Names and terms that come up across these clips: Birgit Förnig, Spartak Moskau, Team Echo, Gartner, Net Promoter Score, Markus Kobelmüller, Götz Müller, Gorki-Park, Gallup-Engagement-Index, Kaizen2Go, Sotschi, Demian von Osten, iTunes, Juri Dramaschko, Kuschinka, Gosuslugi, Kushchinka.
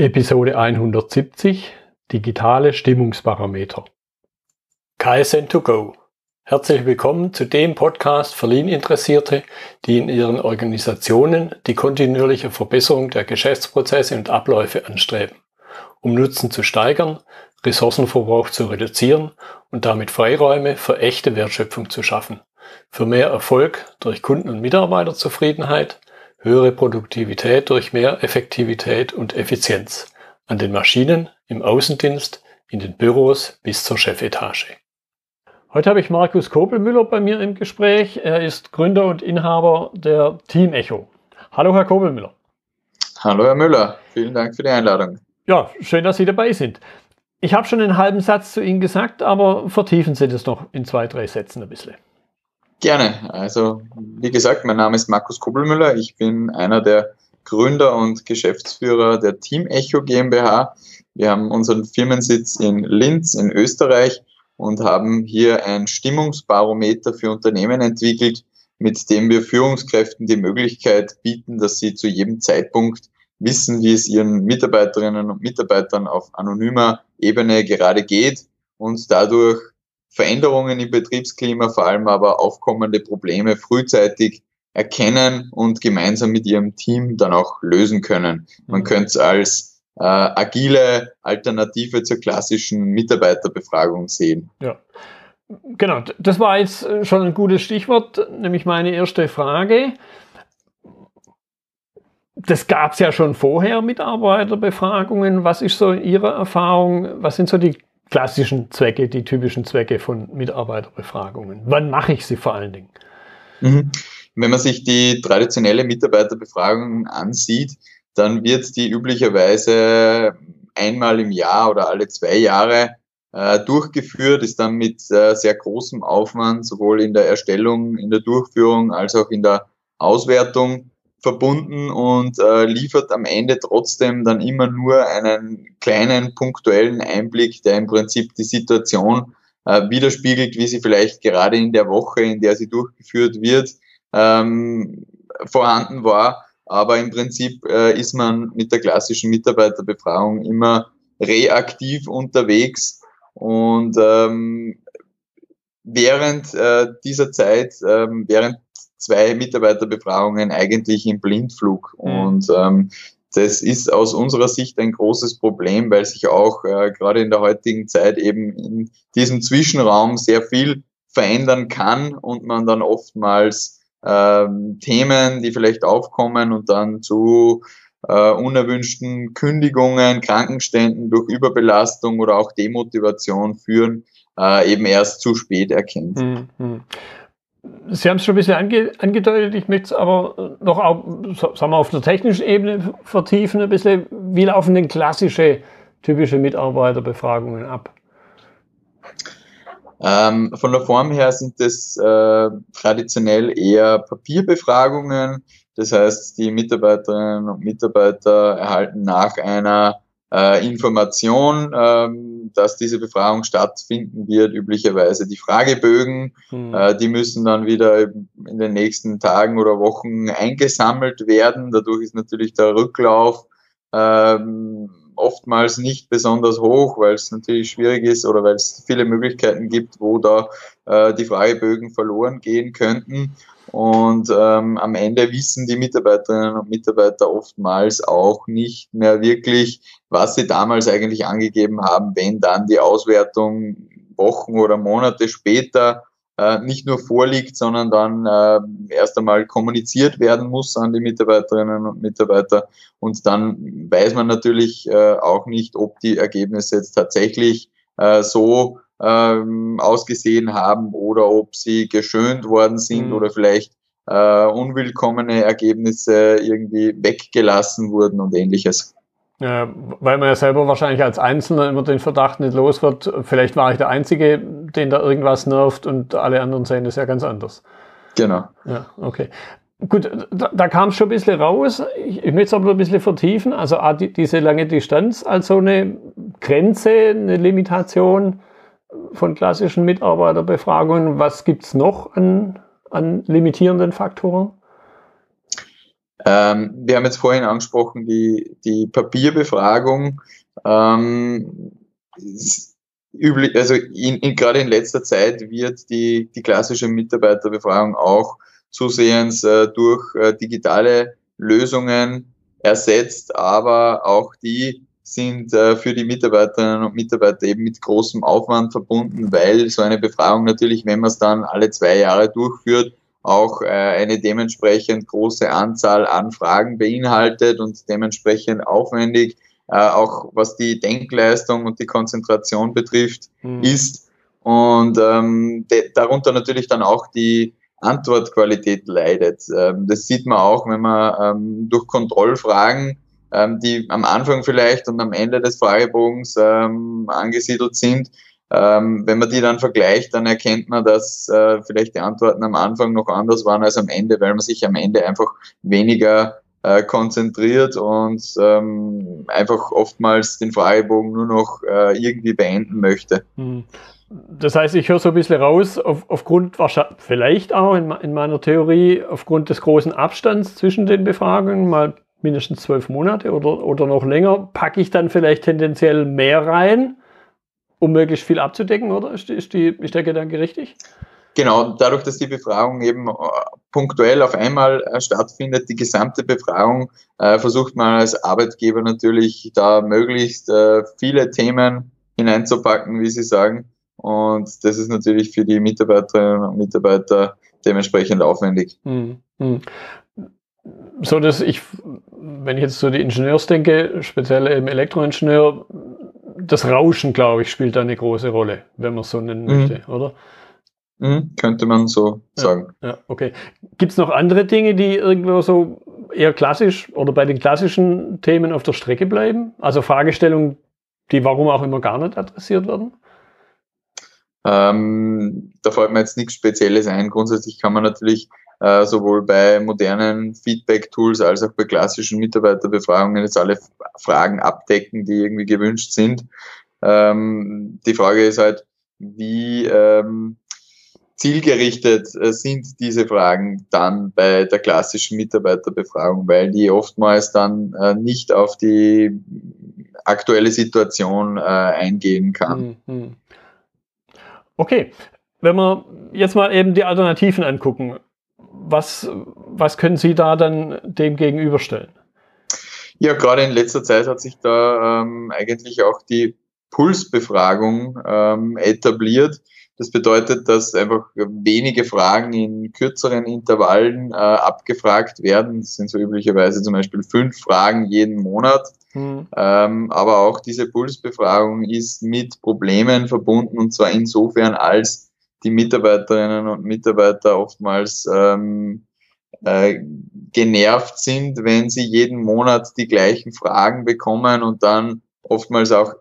Episode 170 – Digitale Stimmungsparameter. Kaizen2Go. Herzlich willkommen zu dem Podcast für Lean-Interessierte, die in ihren Organisationen die kontinuierliche Verbesserung der Geschäftsprozesse und Abläufe anstreben, um Nutzen zu steigern, Ressourcenverbrauch zu reduzieren und damit Freiräume für echte Wertschöpfung zu schaffen, für mehr Erfolg durch Kunden- und Mitarbeiterzufriedenheit, höhere Produktivität durch mehr Effektivität und Effizienz an den Maschinen, im Außendienst, in den Büros bis zur Chefetage. Heute habe ich Markus Kobelmüller bei mir im Gespräch. Er ist Gründer und Inhaber der Team Echo. Hallo, Herr Kobelmüller. Hallo, Herr Müller. Vielen Dank für die Einladung. Ja, schön, dass Sie dabei sind. Ich habe schon einen halben Satz zu Ihnen gesagt, aber vertiefen Sie das noch in 2, 3 Sätzen ein bisschen. Gerne. Also, wie gesagt, mein Name ist Markus Kobelmüller. Ich bin einer der Gründer und Geschäftsführer der Team Echo GmbH. Wir haben unseren Firmensitz in Linz in Österreich und haben hier ein Stimmungsbarometer für Unternehmen entwickelt, mit dem wir Führungskräften die Möglichkeit bieten, dass sie zu jedem Zeitpunkt wissen, wie es ihren Mitarbeiterinnen und Mitarbeitern auf anonymer Ebene gerade geht und dadurch Veränderungen im Betriebsklima, vor allem aber aufkommende Probleme frühzeitig erkennen und gemeinsam mit ihrem Team dann auch lösen können. Man könnte es als agile Alternative zur klassischen Mitarbeiterbefragung sehen. Ja, genau. Das war jetzt schon ein gutes Stichwort, nämlich meine erste Frage. Das gab es ja schon vorher, Mitarbeiterbefragungen. Was ist so Ihre Erfahrung? Was sind so die klassischen Zwecke, die typischen Zwecke von Mitarbeiterbefragungen? Wann mache ich sie vor allen Dingen? Wenn man sich die traditionelle Mitarbeiterbefragung ansieht, dann wird die üblicherweise einmal im Jahr oder alle 2 Jahre durchgeführt, ist dann mit sehr großem Aufwand sowohl in der Erstellung, in der Durchführung als auch in der Auswertung verbunden und liefert am Ende trotzdem dann immer nur einen kleinen punktuellen Einblick, der im Prinzip die Situation widerspiegelt, wie sie vielleicht gerade in der Woche, in der sie durchgeführt wird, vorhanden war. Aber im Prinzip ist man mit der klassischen Mitarbeiterbefragung immer reaktiv unterwegs und während dieser Zeit, während 2 Mitarbeiterbefragungen eigentlich im Blindflug. Und das ist aus unserer Sicht ein großes Problem, weil sich auch gerade in der heutigen Zeit eben in diesem Zwischenraum sehr viel verändern kann und man dann oftmals Themen, die vielleicht aufkommen und dann zu unerwünschten Kündigungen, Krankenständen durch Überbelastung oder auch Demotivation führen, eben erst zu spät erkennt. Sie haben es schon ein bisschen angedeutet, ich möchte es aber noch auf der technischen Ebene vertiefen ein bisschen. Wie laufen denn klassische, typische Mitarbeiterbefragungen ab? Von der Form her sind das traditionell eher Papierbefragungen. Das heißt, die Mitarbeiterinnen und Mitarbeiter erhalten nach einer Information, dass diese Befragung stattfinden wird, üblicherweise die Fragebögen, die müssen dann wieder in den nächsten Tagen oder Wochen eingesammelt werden. Dadurch ist natürlich der Rücklauf oftmals nicht besonders hoch, weil es natürlich schwierig ist oder weil es viele Möglichkeiten gibt, wo da die Fragebögen verloren gehen könnten. Und am Ende wissen die Mitarbeiterinnen und Mitarbeiter oftmals auch nicht mehr wirklich, was sie damals eigentlich angegeben haben, wenn dann die Auswertung Wochen oder Monate später nicht nur vorliegt, sondern dann erst einmal kommuniziert werden muss an die Mitarbeiterinnen und Mitarbeiter. Und dann weiß man natürlich auch nicht, ob die Ergebnisse jetzt tatsächlich so ausgesehen haben oder ob sie geschönt worden sind oder vielleicht unwillkommene Ergebnisse irgendwie weggelassen wurden und Ähnliches. Ja, weil man ja selber wahrscheinlich als Einzelner immer den Verdacht nicht los wird, vielleicht war ich der Einzige, den da irgendwas nervt und alle anderen sehen das ja ganz anders. Genau. Ja, okay. Gut, da kam es schon ein bisschen raus. Ich möchte es aber noch ein bisschen vertiefen. Also diese lange Distanz als so eine Grenze, eine Limitation von klassischen Mitarbeiterbefragungen. Was gibt es noch an limitierenden Faktoren? Wir haben jetzt vorhin angesprochen, die Papierbefragung. Üblich, also gerade in letzter Zeit wird die klassische Mitarbeiterbefragung auch zusehends durch digitale Lösungen ersetzt, aber auch die sind für die Mitarbeiterinnen und Mitarbeiter eben mit großem Aufwand verbunden, weil so eine Befragung natürlich, wenn man es dann alle 2 Jahre durchführt, auch eine dementsprechend große Anzahl an Fragen beinhaltet und dementsprechend aufwendig, auch was die Denkleistung und die Konzentration betrifft, ist. Und darunter natürlich dann auch die Antwortqualität leidet. Das sieht man auch, wenn man durch Kontrollfragen, die am Anfang vielleicht und am Ende des Fragebogens angesiedelt sind, wenn man die dann vergleicht, dann erkennt man, dass vielleicht die Antworten am Anfang noch anders waren als am Ende, weil man sich am Ende einfach weniger konzentriert und einfach oftmals den Fragebogen nur noch irgendwie beenden möchte. Das heißt, ich höre so ein bisschen raus, aufgrund vielleicht auch in meiner Theorie, aufgrund des großen Abstands zwischen den Befragungen, mal mindestens 12 Monate oder noch länger, packe ich dann vielleicht tendenziell mehr rein, um möglichst viel abzudecken, oder? Ist der Gedanke richtig? Genau, dadurch, dass die Befragung eben punktuell auf einmal stattfindet, die gesamte Befragung, versucht man als Arbeitgeber natürlich da möglichst viele Themen hineinzupacken, wie Sie sagen. Und das ist natürlich für die Mitarbeiterinnen und Mitarbeiter dementsprechend aufwendig. So, dass wenn ich jetzt so die Ingenieurs denke, speziell im Elektroingenieur, das Rauschen, glaube ich, spielt da eine große Rolle, wenn man es so nennen möchte, oder? Könnte man so sagen. Ja, okay. Gibt es noch andere Dinge, die irgendwo so eher klassisch oder bei den klassischen Themen auf der Strecke bleiben? Also Fragestellungen, die warum auch immer gar nicht adressiert werden? Da fällt mir jetzt nichts Spezielles ein. Grundsätzlich kann man natürlich sowohl bei modernen Feedback-Tools als auch bei klassischen Mitarbeiterbefragungen jetzt alle Fragen abdecken, die irgendwie gewünscht sind. Die Frage ist halt, wie zielgerichtet sind diese Fragen dann bei der klassischen Mitarbeiterbefragung, weil die oftmals dann nicht auf die aktuelle Situation eingehen kann. Okay, wenn wir jetzt mal eben die Alternativen angucken, was können Sie da dann dem gegenüberstellen? Ja, gerade in letzter Zeit hat sich da eigentlich auch die Pulsbefragung etabliert. Das bedeutet, dass einfach wenige Fragen in kürzeren Intervallen abgefragt werden. Das sind so üblicherweise zum Beispiel 5 Fragen jeden Monat. Aber auch diese Pulsbefragung ist mit Problemen verbunden, und zwar insofern, als die Mitarbeiterinnen und Mitarbeiter oftmals genervt sind, wenn sie jeden Monat die gleichen Fragen bekommen und dann oftmals auch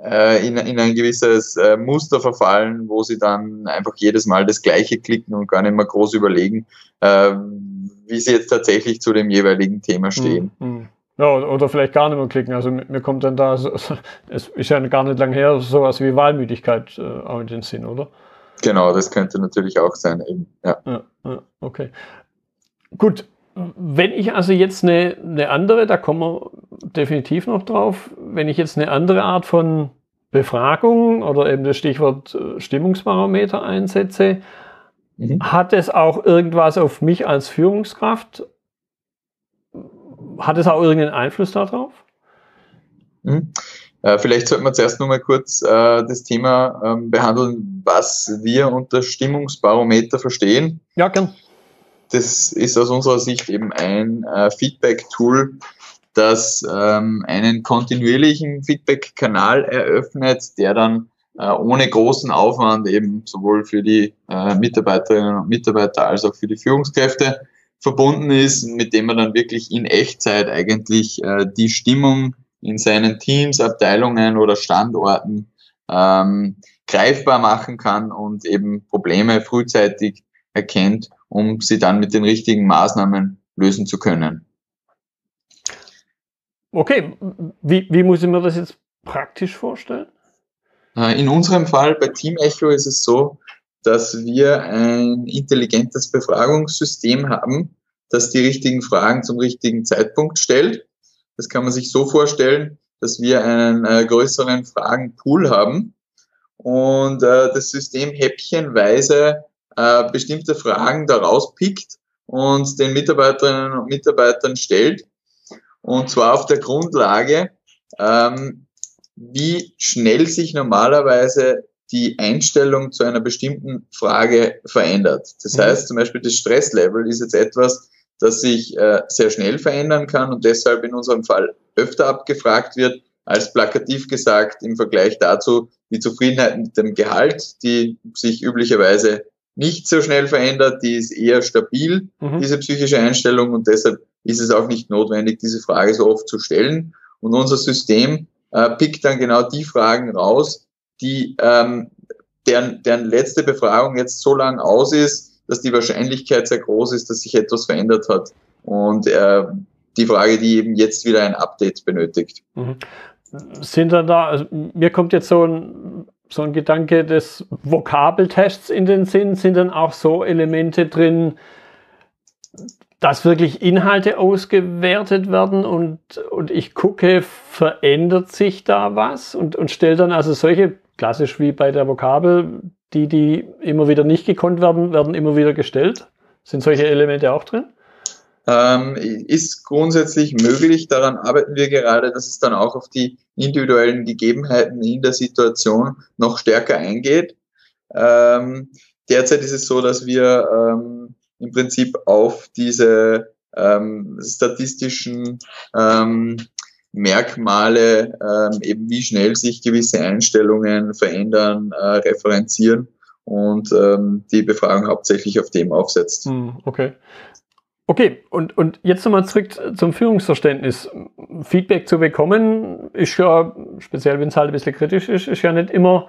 in ein gewisses Muster verfallen, wo sie dann einfach jedes Mal das Gleiche klicken und gar nicht mehr groß überlegen, wie sie jetzt tatsächlich zu dem jeweiligen Thema stehen. Ja, oder vielleicht gar nicht mehr klicken. Also mir kommt dann da, es ist ja gar nicht lang her, sowas wie Wahlmüdigkeit auch in den Sinn, oder? Genau, das könnte natürlich auch sein. Eben. Ja, okay. Gut, wenn ich also jetzt eine andere, da kommen wir definitiv noch drauf, wenn ich jetzt eine andere Art von Befragung oder eben das Stichwort Stimmungsbarometer einsetze, hat es auch irgendwas auf mich als Führungskraft? Hat es auch irgendeinen Einfluss darauf? Vielleicht sollten wir zuerst noch mal kurz das Thema behandeln, was wir unter Stimmungsbarometer verstehen. Ja, gern. Das ist aus unserer Sicht eben ein Feedback-Tool, das einen kontinuierlichen Feedback-Kanal eröffnet, der dann ohne großen Aufwand eben sowohl für die Mitarbeiterinnen und Mitarbeiter als auch für die Führungskräfte verbunden ist, mit dem man dann wirklich in Echtzeit eigentlich die Stimmung in seinen Teams, Abteilungen oder Standorten greifbar machen kann und eben Probleme frühzeitig erkennt, um sie dann mit den richtigen Maßnahmen lösen zu können. Okay, wie muss ich mir das jetzt praktisch vorstellen? In unserem Fall bei Team Echo ist es so, dass wir ein intelligentes Befragungssystem haben, das die richtigen Fragen zum richtigen Zeitpunkt stellt. Das kann man sich so vorstellen, dass wir einen größeren Fragenpool haben und das System häppchenweise bestimmte Fragen daraus pickt und den Mitarbeiterinnen und Mitarbeitern stellt. Und zwar auf der Grundlage, wie schnell sich normalerweise die Einstellung zu einer bestimmten Frage verändert. Das heißt, zum Beispiel das Stresslevel ist jetzt etwas, das sich sehr schnell verändern kann und deshalb in unserem Fall öfter abgefragt wird, als plakativ gesagt im Vergleich dazu die Zufriedenheit mit dem Gehalt, die sich üblicherweise nicht so schnell verändert, die ist eher stabil, diese psychische Einstellung, und deshalb ist es auch nicht notwendig, diese Frage so oft zu stellen. Und unser System pickt dann genau die Fragen raus, die deren letzte Befragung jetzt so lang aus ist, dass die Wahrscheinlichkeit sehr groß ist, dass sich etwas verändert hat. Und die Frage, die eben jetzt wieder ein Update benötigt. Sind dann da, also mir kommt jetzt so ein Gedanke des Vokabeltests in den Sinn, sind dann auch so Elemente drin, dass wirklich Inhalte ausgewertet werden und ich gucke, verändert sich da was, und stelle dann also solche, klassisch wie bei der Vokabel, die immer wieder nicht gekonnt werden, werden immer wieder gestellt. Sind solche Elemente auch drin? Ist grundsätzlich möglich, daran arbeiten wir gerade, dass es dann auch auf die individuellen Gegebenheiten in der Situation noch stärker eingeht. Derzeit ist es so, dass wir im Prinzip auf diese statistischen Merkmale, eben wie schnell sich gewisse Einstellungen verändern, referenzieren und die Befragung hauptsächlich auf dem aufsetzt. Okay. Okay, und jetzt nochmal zurück zum Führungsverständnis. Feedback zu bekommen ist ja, speziell wenn es halt ein bisschen kritisch ist, ist ja nicht immer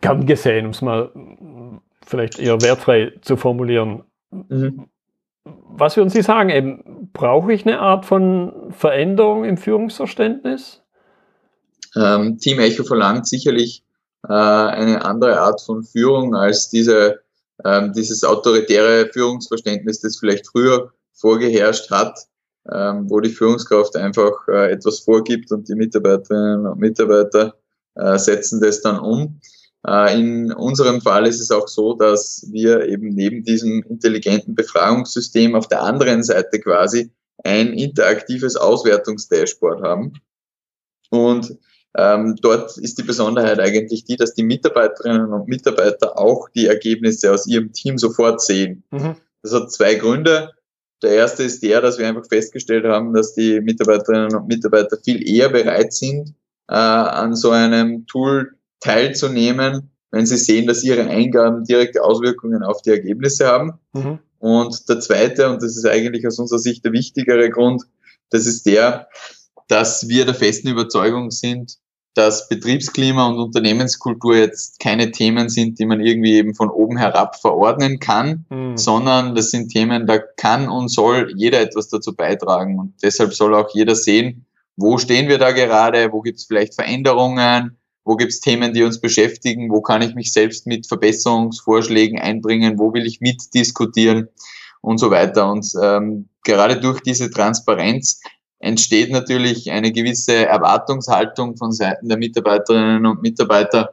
gern gesehen, um es mal vielleicht eher wertfrei zu formulieren. Was würden Sie sagen, eben, brauche ich eine Art von Veränderung im Führungsverständnis? Team Echo verlangt sicherlich eine andere Art von Führung als dieses autoritäre Führungsverständnis, das vielleicht früher vorgeherrscht hat, wo die Führungskraft einfach etwas vorgibt und die Mitarbeiterinnen und Mitarbeiter setzen das dann um. In unserem Fall ist es auch so, dass wir eben neben diesem intelligenten Befragungssystem auf der anderen Seite quasi ein interaktives Auswertungsdashboard haben. Und dort ist die Besonderheit eigentlich die, dass die Mitarbeiterinnen und Mitarbeiter auch die Ergebnisse aus ihrem Team sofort sehen. Das hat zwei Gründe. Der erste ist der, dass wir einfach festgestellt haben, dass die Mitarbeiterinnen und Mitarbeiter viel eher bereit sind, an so einem Tool teilzunehmen, wenn sie sehen, dass ihre Eingaben direkte Auswirkungen auf die Ergebnisse haben. Und der zweite, und das ist eigentlich aus unserer Sicht der wichtigere Grund, das ist der, dass wir der festen Überzeugung sind, dass Betriebsklima und Unternehmenskultur jetzt keine Themen sind, die man irgendwie eben von oben herab verordnen kann, sondern das sind Themen, da kann und soll jeder etwas dazu beitragen. Und deshalb soll auch jeder sehen, wo stehen wir da gerade, wo gibt es vielleicht Veränderungen, wo gibt es Themen, die uns beschäftigen, wo kann ich mich selbst mit Verbesserungsvorschlägen einbringen, wo will ich mitdiskutieren und so weiter. Und gerade durch diese Transparenz entsteht natürlich eine gewisse Erwartungshaltung von Seiten der Mitarbeiterinnen und Mitarbeiter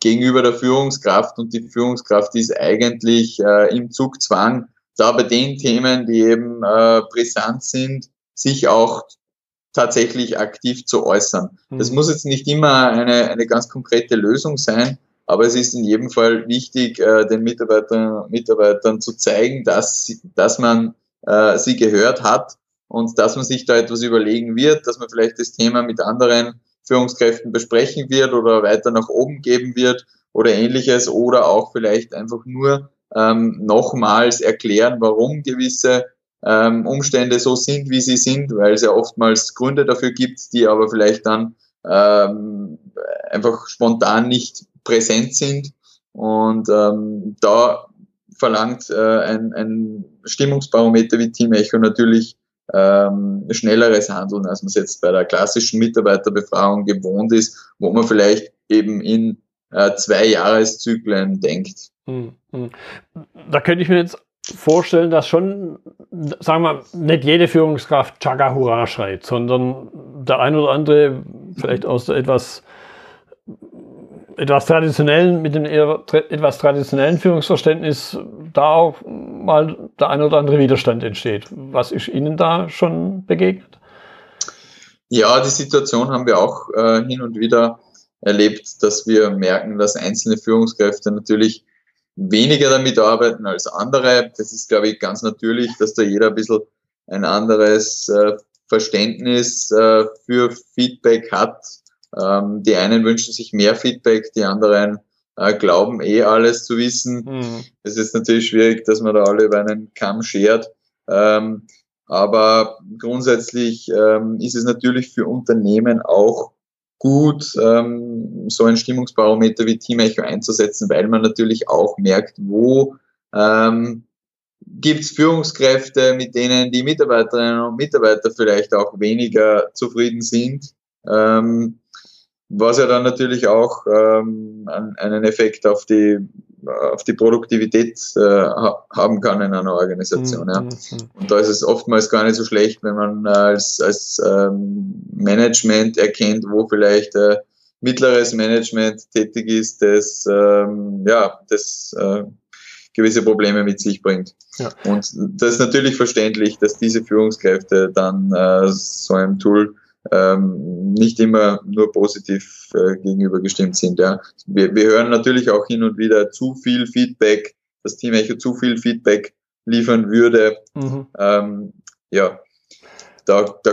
gegenüber der Führungskraft, und die Führungskraft ist eigentlich im Zugzwang, da bei den Themen, die eben brisant sind, sich auch tatsächlich aktiv zu äußern. Das muss jetzt nicht immer eine ganz konkrete Lösung sein, aber es ist in jedem Fall wichtig, den Mitarbeiterinnen und Mitarbeitern zu zeigen, dass man sie gehört hat und dass man sich da etwas überlegen wird, dass man vielleicht das Thema mit anderen Führungskräften besprechen wird oder weiter nach oben geben wird oder Ähnliches, oder auch vielleicht einfach nur nochmals erklären, warum gewisse Umstände so sind, wie sie sind, weil es ja oftmals Gründe dafür gibt, die aber vielleicht dann einfach spontan nicht präsent sind. Und da verlangt ein Stimmungsbarometer wie Team Echo natürlich schnelleres Handeln, als man es jetzt bei der klassischen Mitarbeiterbefragung gewohnt ist, wo man vielleicht eben in 2 Jahreszyklen denkt. Da könnte ich mir jetzt vorstellen, dass schon, sagen wir, nicht jede Führungskraft Chaka Hurra schreit, sondern der ein oder andere vielleicht aus der etwas traditionellen, mit dem eher etwas traditionellen Führungsverständnis da auch mal der ein oder andere Widerstand entsteht. Was ist Ihnen da schon begegnet? Ja, die Situation haben wir auch hin und wieder erlebt, dass wir merken, dass einzelne Führungskräfte natürlich weniger damit arbeiten als andere. Das ist, glaube ich, ganz natürlich, dass da jeder ein bisschen ein anderes Verständnis für Feedback hat. Die einen wünschen sich mehr Feedback, die anderen glauben alles zu wissen. Es ist natürlich schwierig, dass man da alle über einen Kamm schert. Aber grundsätzlich ist es natürlich für Unternehmen auch gut, so ein Stimmungsbarometer wie Team Echo einzusetzen, weil man natürlich auch merkt, wo gibt es Führungskräfte, mit denen die Mitarbeiterinnen und Mitarbeiter vielleicht auch weniger zufrieden sind, was ja dann natürlich auch einen Effekt auf die Produktivität haben kann in einer Organisation. Ja. Und da ist es oftmals gar nicht so schlecht, wenn man als Management erkennt, wo vielleicht mittleres Management tätig ist, das gewisse Probleme mit sich bringt. Ja. Und das ist natürlich verständlich, dass diese Führungskräfte dann so einem Tool nicht immer nur positiv gegenübergestimmt sind. Ja. Wir hören natürlich auch hin und wieder zu viel Feedback, dass Team Echo zu viel Feedback liefern würde. Da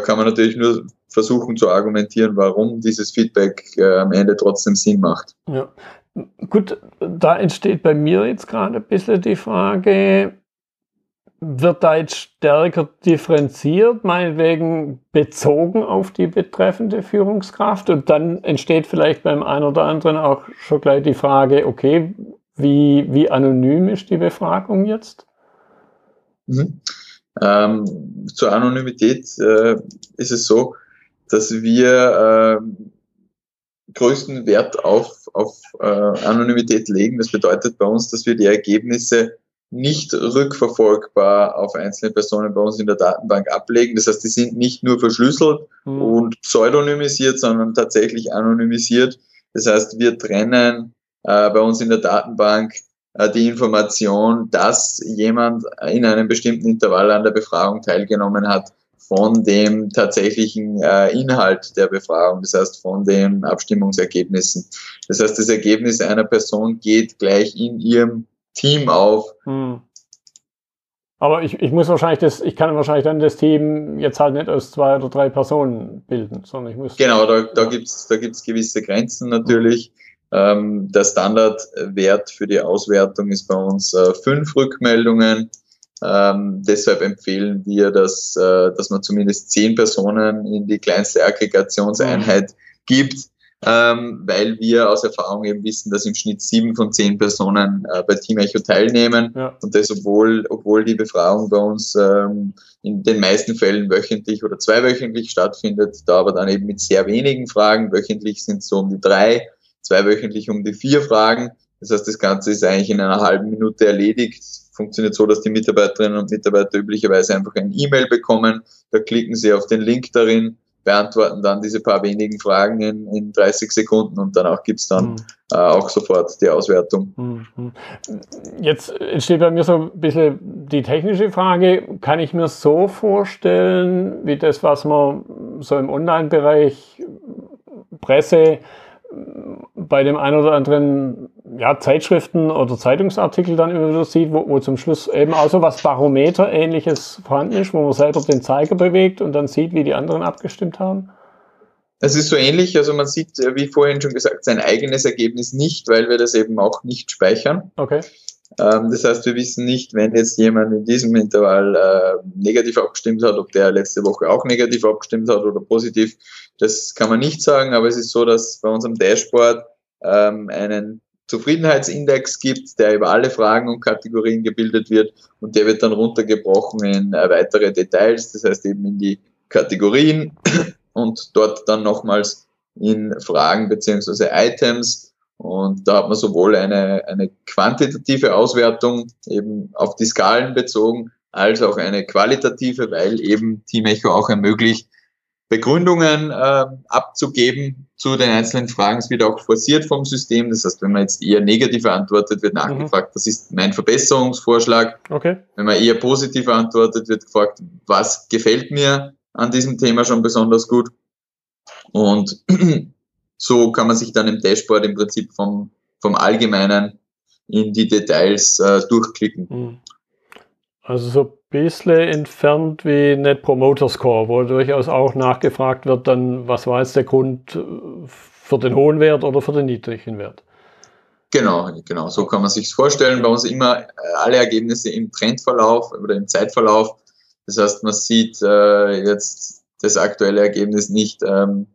kann man natürlich nur versuchen zu argumentieren, warum dieses Feedback am Ende trotzdem Sinn macht. Ja. Gut, da entsteht bei mir jetzt gerade ein bisschen die Frage, wird da jetzt stärker differenziert, meinetwegen bezogen auf die betreffende Führungskraft? Und dann entsteht vielleicht beim einen oder anderen auch schon gleich die Frage, okay, wie anonym ist die Befragung jetzt? Zur Anonymität ist es so, dass wir größten Wert auf Anonymität legen. Das bedeutet bei uns, dass wir die Ergebnisse nicht rückverfolgbar auf einzelne Personen bei uns in der Datenbank ablegen. Das heißt, die sind nicht nur verschlüsselt und pseudonymisiert, sondern tatsächlich anonymisiert. Das heißt, wir trennen bei uns in der Datenbank die Information, dass jemand in einem bestimmten Intervall an der Befragung teilgenommen hat, von dem tatsächlichen Inhalt der Befragung, das heißt von den Abstimmungsergebnissen. Das heißt, das Ergebnis einer Person geht gleich in ihrem Team auf. Aber ich muss wahrscheinlich ich kann wahrscheinlich dann das Team jetzt halt nicht aus 2 oder 3 Personen bilden, sondern ich muss... Genau, da gibt's gewisse Grenzen natürlich. Der Standardwert für die Auswertung ist bei uns 5 Rückmeldungen. Deshalb empfehlen wir, dass man zumindest 10 Personen in die kleinste Aggregationseinheit gibt, weil wir aus Erfahrung eben wissen, dass im Schnitt 7 von 10 Personen bei Team Echo teilnehmen. Ja. Und das, obwohl die Befragung bei uns in den meisten Fällen wöchentlich oder zweiwöchentlich stattfindet, da aber dann eben mit sehr wenigen Fragen. Wöchentlich sind es so um die 3, zweiwöchentlich um die 4 Fragen. Das heißt, das Ganze ist eigentlich in einer halben Minute erledigt. Funktioniert so, dass die Mitarbeiterinnen und Mitarbeiter üblicherweise einfach eine E-Mail bekommen. Da klicken sie auf den Link darin, beantworten dann diese paar wenigen Fragen in 30 Sekunden und danach gibt es dann auch sofort die Auswertung. Jetzt entsteht bei mir so ein bisschen die technische Frage, kann ich mir so vorstellen, wie das, was man so im Online-Bereich, Presse, bei dem einen oder anderen Zeitschriften oder Zeitungsartikel dann immer wieder sieht, wo zum Schluss eben auch so was Barometer-ähnliches vorhanden ist, wo man selber den Zeiger bewegt und dann sieht, wie die anderen abgestimmt haben? Es ist so ähnlich, also man sieht, wie vorhin schon gesagt, sein eigenes Ergebnis nicht, weil wir das eben auch nicht speichern. Okay. Das heißt, wir wissen nicht, wenn jetzt jemand in diesem Intervall negativ abgestimmt hat, ob der letzte Woche auch negativ abgestimmt hat oder positiv. Das kann man nicht sagen, aber es ist so, dass bei unserem Dashboard einen Zufriedenheitsindex gibt, der über alle Fragen und Kategorien gebildet wird und der wird dann runtergebrochen in weitere Details, das heißt eben in die Kategorien und dort dann nochmals in Fragen bzw. Items. Und da hat man sowohl eine quantitative Auswertung eben auf die Skalen bezogen, als auch eine qualitative, weil eben Team Echo auch ermöglicht, Begründungen abzugeben zu den einzelnen Fragen. Es wird auch forciert vom System. Das heißt, wenn man jetzt eher negativ antwortet, wird nachgefragt, das ist mein Verbesserungsvorschlag. Okay. Wenn man eher positiv antwortet, wird gefragt, was gefällt mir an diesem Thema schon besonders gut. Und so kann man sich dann im Dashboard im Prinzip vom Allgemeinen in die Details durchklicken. Also so ein bisschen entfernt wie Net Promoter Score, wo durchaus auch nachgefragt wird, dann was war jetzt der Grund für den hohen Wert oder für den niedrigen Wert? Genau, so kann man sich es vorstellen. Bei uns immer alle Ergebnisse im Trendverlauf oder im Zeitverlauf. Das heißt, man sieht jetzt das aktuelle Ergebnis nicht ohne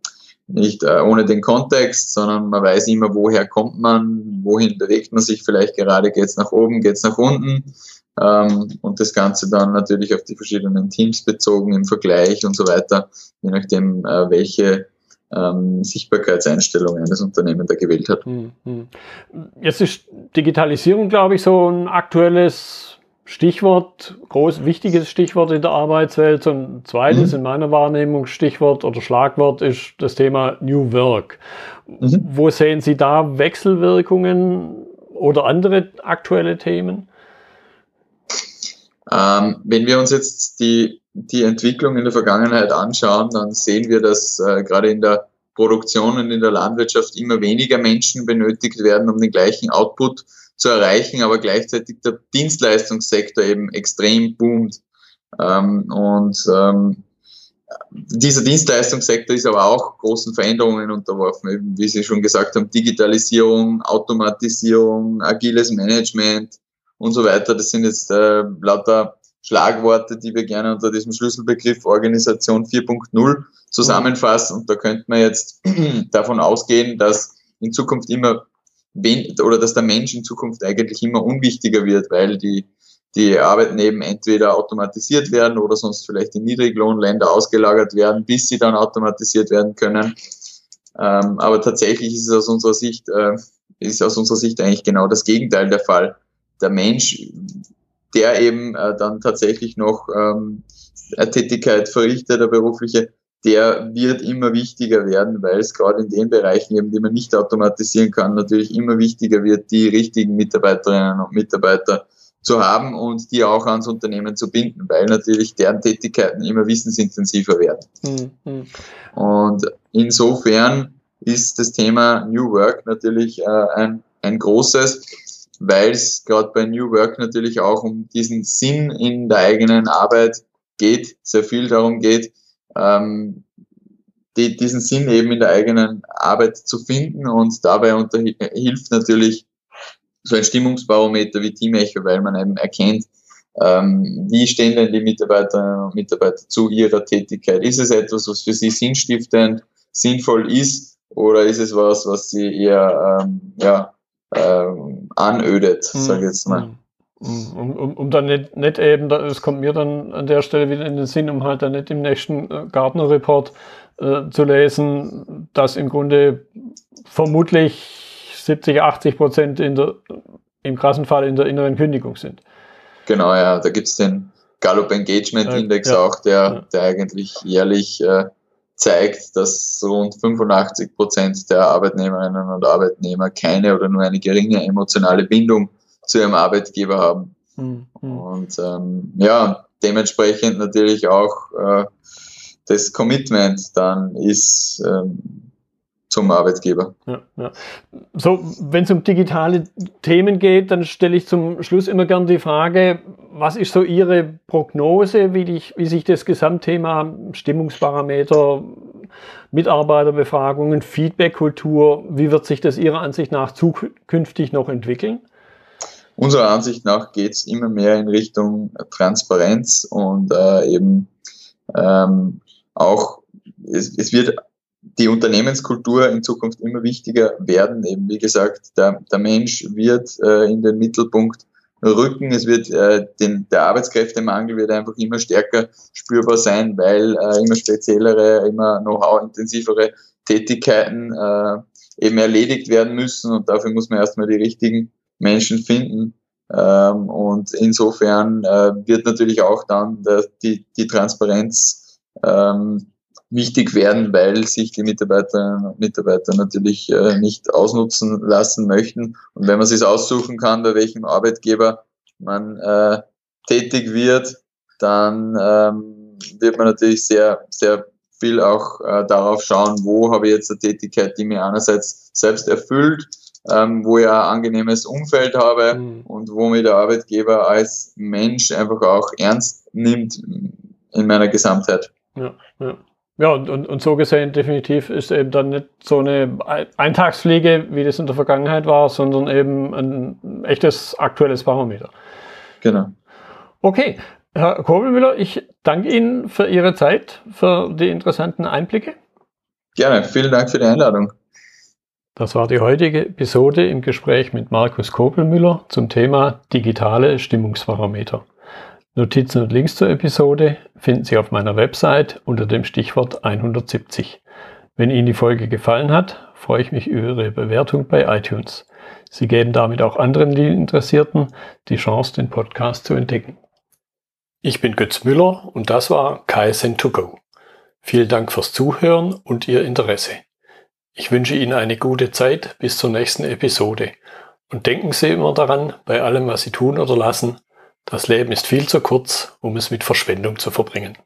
den Kontext, sondern man weiß immer, woher kommt man, wohin bewegt man sich vielleicht gerade, geht's nach oben, geht's nach unten, und das Ganze dann natürlich auf die verschiedenen Teams bezogen im Vergleich und so weiter, je nachdem, welche Sichtbarkeitseinstellungen das Unternehmen da gewählt hat. Jetzt ist Digitalisierung, glaube ich, so ein aktuelles Stichwort, wichtiges Stichwort in der Arbeitswelt, und ein zweites in meiner Wahrnehmung Stichwort oder Schlagwort ist das Thema New Work. Wo sehen Sie da Wechselwirkungen oder andere aktuelle Themen? Wenn wir uns jetzt die Entwicklung in der Vergangenheit anschauen, dann sehen wir, dass gerade in der Produktion und in der Landwirtschaft immer weniger Menschen benötigt werden, um den gleichen Output zu erreichen, aber gleichzeitig der Dienstleistungssektor eben extrem boomt. Dieser Dienstleistungssektor ist aber auch großen Veränderungen unterworfen, eben wie Sie schon gesagt haben, Digitalisierung, Automatisierung, agiles Management und so weiter. Das sind jetzt lauter Schlagworte, die wir gerne unter diesem Schlüsselbegriff Organisation 4.0 zusammenfassen. Und da könnte man jetzt davon ausgehen, dass in Zukunft dass der Mensch in Zukunft eigentlich immer unwichtiger wird, weil die Arbeiten eben entweder automatisiert werden oder sonst vielleicht in Niedriglohnländer ausgelagert werden, bis sie dann automatisiert werden können. Aber tatsächlich ist es aus unserer Sicht eigentlich genau das Gegenteil der Fall. Der Mensch, der eben dann tatsächlich noch eine Tätigkeit verrichtet, der berufliche, der wird immer wichtiger werden, weil es gerade in den Bereichen eben, die man nicht automatisieren kann, natürlich immer wichtiger wird, die richtigen Mitarbeiterinnen und Mitarbeiter zu haben und die auch ans Unternehmen zu binden, weil natürlich deren Tätigkeiten immer wissensintensiver werden. Und insofern ist das Thema New Work natürlich ein großes, weil es gerade bei New Work natürlich auch um diesen Sinn in der eigenen Arbeit geht, sehr viel darum geht, diesen Sinn eben in der eigenen Arbeit zu finden, und dabei hilft natürlich so ein Stimmungsbarometer wie Team Echo, weil man eben erkennt, wie stehen denn die Mitarbeiterinnen und Mitarbeiter zu ihrer Tätigkeit. Ist es etwas, was für sie sinnstiftend, sinnvoll ist, oder ist es was sie eher anödet, sage ich jetzt mal. Um dann nicht eben, das kommt mir dann an der Stelle wieder in den Sinn, um halt dann nicht im nächsten Gartner-Report zu lesen, dass im Grunde vermutlich 70-80% im krassen Fall in der inneren Kündigung sind. Genau, ja, da gibt es den Gallup-Engagement-Index auch, der eigentlich jährlich zeigt, dass rund 85% der Arbeitnehmerinnen und Arbeitnehmer keine oder nur eine geringe emotionale Bindung zu ihrem Arbeitgeber haben. Und dementsprechend natürlich auch das Commitment dann ist zum Arbeitgeber. So, wenn es um digitale Themen geht, dann stelle ich zum Schluss immer gern die Frage, was ist so Ihre Prognose, wie sich das Gesamtthema Stimmungsparameter, Mitarbeiterbefragungen, Feedbackkultur, wie wird sich das Ihrer Ansicht nach zukünftig noch entwickeln? Unserer Ansicht nach geht es immer mehr in Richtung Transparenz und auch, es wird die Unternehmenskultur in Zukunft immer wichtiger werden. Eben wie gesagt, der Mensch wird in den Mittelpunkt rücken. Es wird der Arbeitskräftemangel wird einfach immer stärker spürbar sein, weil immer speziellere, immer know-how-intensivere Tätigkeiten eben erledigt werden müssen, und dafür muss man erstmal die richtigen Menschen finden. Und insofern wird natürlich auch dann die Transparenz wichtig werden, weil sich die Mitarbeiterinnen und Mitarbeiter natürlich nicht ausnutzen lassen möchten. Und wenn man sich aussuchen kann, bei welchem Arbeitgeber man tätig wird, dann wird man natürlich sehr, sehr viel auch darauf schauen, wo habe ich jetzt eine Tätigkeit, die mir einerseits selbst erfüllt, wo ich ein angenehmes Umfeld habe und wo mir der Arbeitgeber als Mensch einfach auch ernst nimmt in meiner Gesamtheit. Ja, und so gesehen definitiv ist eben dann nicht so eine Eintagspflege, wie das in der Vergangenheit war, sondern eben ein echtes aktuelles Parameter. Genau. Okay, Herr Kobelmüller, ich danke Ihnen für Ihre Zeit, für die interessanten Einblicke. Gerne, vielen Dank für die Einladung. Das war die heutige Episode im Gespräch mit Markus Kobelmüller zum Thema digitale Stimmungsparameter. Notizen und Links zur Episode finden Sie auf meiner Website unter dem Stichwort 170. Wenn Ihnen die Folge gefallen hat, freue ich mich über Ihre Bewertung bei iTunes. Sie geben damit auch anderen Lean-Interessierten die Chance, den Podcast zu entdecken. Ich bin Götz Müller und das war Kaizen2Go. Vielen Dank fürs Zuhören und Ihr Interesse. Ich wünsche Ihnen eine gute Zeit bis zur nächsten Episode. Und denken Sie immer daran, bei allem, was Sie tun oder lassen, das Leben ist viel zu kurz, um es mit Verschwendung zu verbringen.